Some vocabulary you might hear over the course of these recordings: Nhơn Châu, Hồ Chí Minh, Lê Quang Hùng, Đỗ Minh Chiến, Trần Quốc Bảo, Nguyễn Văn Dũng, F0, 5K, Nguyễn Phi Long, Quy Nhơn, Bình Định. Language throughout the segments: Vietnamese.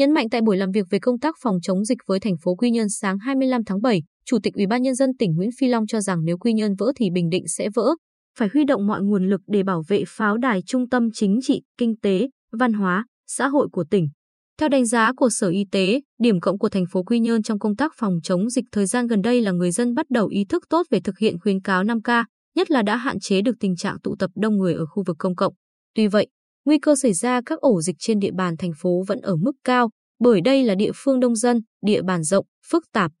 Nhấn mạnh tại buổi làm việc về công tác phòng chống dịch với thành phố Quy Nhơn sáng 25 tháng 7, Chủ tịch Ủy ban Nhân dân tỉnh Nguyễn Phi Long cho rằng nếu Quy Nhơn vỡ thì Bình Định sẽ vỡ. Phải huy động mọi nguồn lực để bảo vệ pháo đài trung tâm chính trị, kinh tế, văn hóa, xã hội của tỉnh. Theo đánh giá của Sở Y tế, điểm cộng của thành phố Quy Nhơn trong công tác phòng chống dịch thời gian gần đây là người dân bắt đầu ý thức tốt về thực hiện khuyến cáo 5K, nhất là đã hạn chế được tình trạng tụ tập đông người ở khu vực công cộng. Tuy vậy, nguy cơ xảy ra các ổ dịch trên địa bàn thành phố vẫn ở mức cao, bởi đây là địa phương đông dân, địa bàn rộng, phức tạp.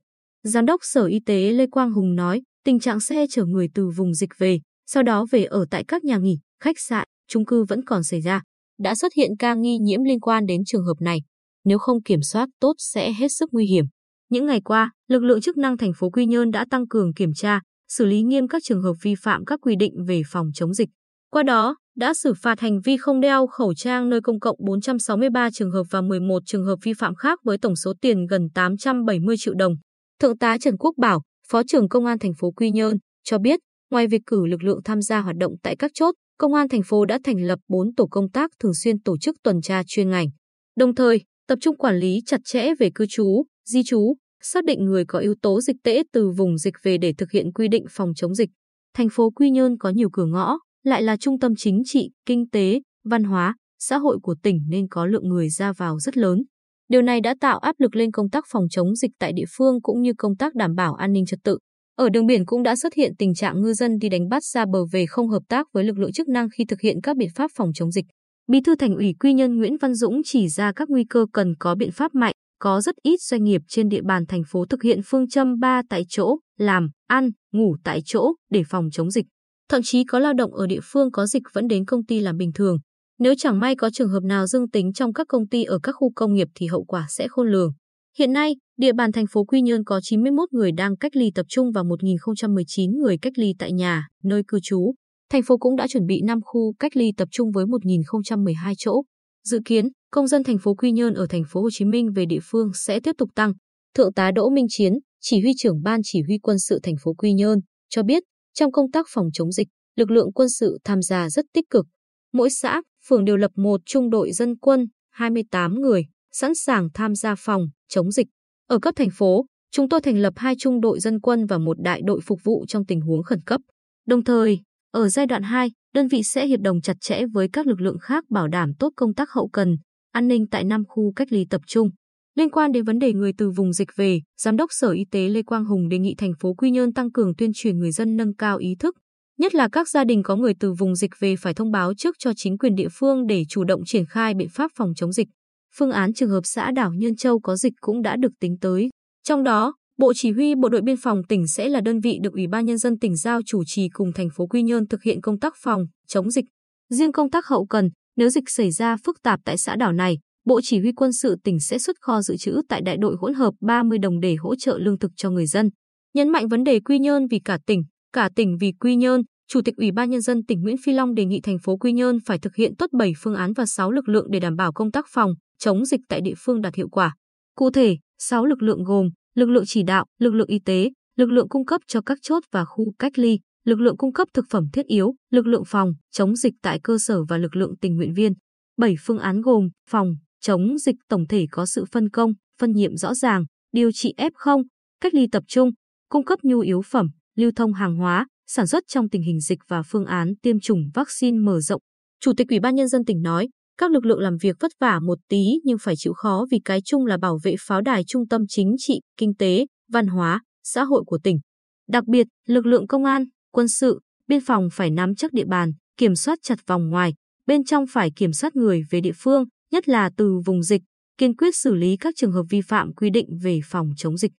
Giám đốc Sở Y tế Lê Quang Hùng nói, tình trạng xe chở người từ vùng dịch về, sau đó về ở tại các nhà nghỉ, khách sạn, chung cư vẫn còn xảy ra. Đã xuất hiện ca nghi nhiễm liên quan đến trường hợp này. Nếu không kiểm soát tốt sẽ hết sức nguy hiểm. Những ngày qua, lực lượng chức năng thành phố Quy Nhơn đã tăng cường kiểm tra, xử lý nghiêm các trường hợp vi phạm các quy định về phòng chống dịch. Qua đó, đã xử phạt hành vi không đeo khẩu trang nơi công cộng 463 trường hợp và 11 trường hợp vi phạm khác với tổng số tiền gần 870 triệu đồng. Thượng tá Trần Quốc Bảo, Phó trưởng Công an thành phố Quy Nhơn, cho biết, ngoài việc cử lực lượng tham gia hoạt động tại các chốt, Công an thành phố đã thành lập 4 tổ công tác thường xuyên tổ chức tuần tra chuyên ngành. Đồng thời, tập trung quản lý chặt chẽ về cư trú, di trú, xác định người có yếu tố dịch tễ từ vùng dịch về để thực hiện quy định phòng chống dịch. Thành phố Quy Nhơn có nhiều cửa ngõ, lại là trung tâm chính trị, kinh tế, văn hóa, xã hội của tỉnh nên có lượng người ra vào rất lớn. Điều này đã tạo áp lực lên công tác phòng chống dịch tại địa phương cũng như công tác đảm bảo an ninh trật tự. Ở đường biển cũng đã xuất hiện tình trạng ngư dân đi đánh bắt ra bờ về không hợp tác với lực lượng chức năng khi thực hiện các biện pháp phòng chống dịch. Bí thư Thành ủy Quy Nhơn Nguyễn Văn Dũng chỉ ra các nguy cơ cần có biện pháp mạnh, có rất ít doanh nghiệp trên địa bàn thành phố thực hiện phương châm 3 tại chỗ, làm, ăn, ngủ tại chỗ để phòng chống dịch. Thậm chí có lao động ở địa phương có dịch vẫn đến công ty làm bình thường. Nếu chẳng may có trường hợp nào dương tính trong các công ty ở các khu công nghiệp thì hậu quả sẽ khôn lường. Hiện nay, địa bàn thành phố Quy Nhơn có 91 người đang cách ly tập trung và 1.019 người cách ly tại nhà, nơi cư trú. Thành phố cũng đã chuẩn bị 5 khu cách ly tập trung với 1.012 chỗ. Dự kiến, công dân thành phố Quy Nhơn ở thành phố Hồ Chí Minh về địa phương sẽ tiếp tục tăng. Thượng tá Đỗ Minh Chiến, Chỉ huy trưởng Ban Chỉ huy Quân sự thành phố Quy Nhơn, cho biết trong công tác phòng chống dịch, lực lượng quân sự tham gia rất tích cực. Mỗi xã, phường đều lập một trung đội dân quân, 28 người, sẵn sàng tham gia phòng chống dịch. Ở cấp thành phố, chúng tôi thành lập 2 trung đội dân quân và 1 đại đội phục vụ trong tình huống khẩn cấp. Đồng thời, ở giai đoạn 2, đơn vị sẽ hiệp đồng chặt chẽ với các lực lượng khác bảo đảm tốt công tác hậu cần, an ninh tại 5 khu cách ly tập trung. Liên quan đến vấn đề người từ vùng dịch về, Giám đốc Sở Y tế Lê Quang Hùng đề nghị thành phố Quy Nhơn tăng cường tuyên truyền người dân nâng cao ý thức. Nhất là các gia đình có người từ vùng dịch về phải thông báo trước cho chính quyền địa phương để chủ động triển khai biện pháp phòng chống dịch. Phương án trường hợp xã đảo Nhơn Châu có dịch cũng đã được tính tới. Trong đó, Bộ Chỉ huy Bộ đội Biên phòng tỉnh sẽ là đơn vị được Ủy ban Nhân dân tỉnh giao chủ trì cùng thành phố Quy Nhơn thực hiện công tác phòng, chống dịch. Riêng công tác hậu cần, nếu dịch xảy ra phức tạp tại xã đảo này, Bộ Chỉ huy Quân sự tỉnh sẽ xuất kho dự trữ tại đại đội hỗn hợp 30 đồng để hỗ trợ lương thực cho người dân. Nhấn mạnh vấn đề Quy Nhơn vì cả tỉnh vì Quy Nhơn, Chủ tịch Ủy ban Nhân dân tỉnh Nguyễn Phi Long đề nghị thành phố Quy Nhơn phải thực hiện tốt 7 phương án và 6 lực lượng để đảm bảo công tác phòng, chống dịch tại địa phương đạt hiệu quả. Cụ thể, 6 lực lượng gồm lực lượng chỉ đạo, lực lượng y tế, lực lượng cung cấp cho các chốt và khu cách ly, lực lượng cung cấp thực phẩm thiết yếu, lực lượng phòng, chống dịch tại cơ sở và lực lượng tình nguyện viên. 7 phương án gồm phòng, chống dịch tổng thể có sự phân công, phân nhiệm rõ ràng, điều trị F0, cách ly tập trung, cung cấp nhu yếu phẩm, lưu thông hàng hóa, sản xuất trong tình hình dịch và phương án tiêm chủng vaccine mở rộng. Chủ tịch Ủy ban Nhân dân tỉnh nói, các lực lượng làm việc vất vả một tí nhưng phải chịu khó vì cái chung là bảo vệ pháo đài trung tâm chính trị, kinh tế, văn hóa, xã hội của tỉnh. Đặc biệt, lực lượng công an, quân sự, biên phòng phải nắm chắc địa bàn, kiểm soát chặt vòng ngoài, bên trong phải kiểm soát người về địa phương, nhất là từ vùng dịch, kiên quyết xử lý các trường hợp vi phạm quy định về phòng chống dịch.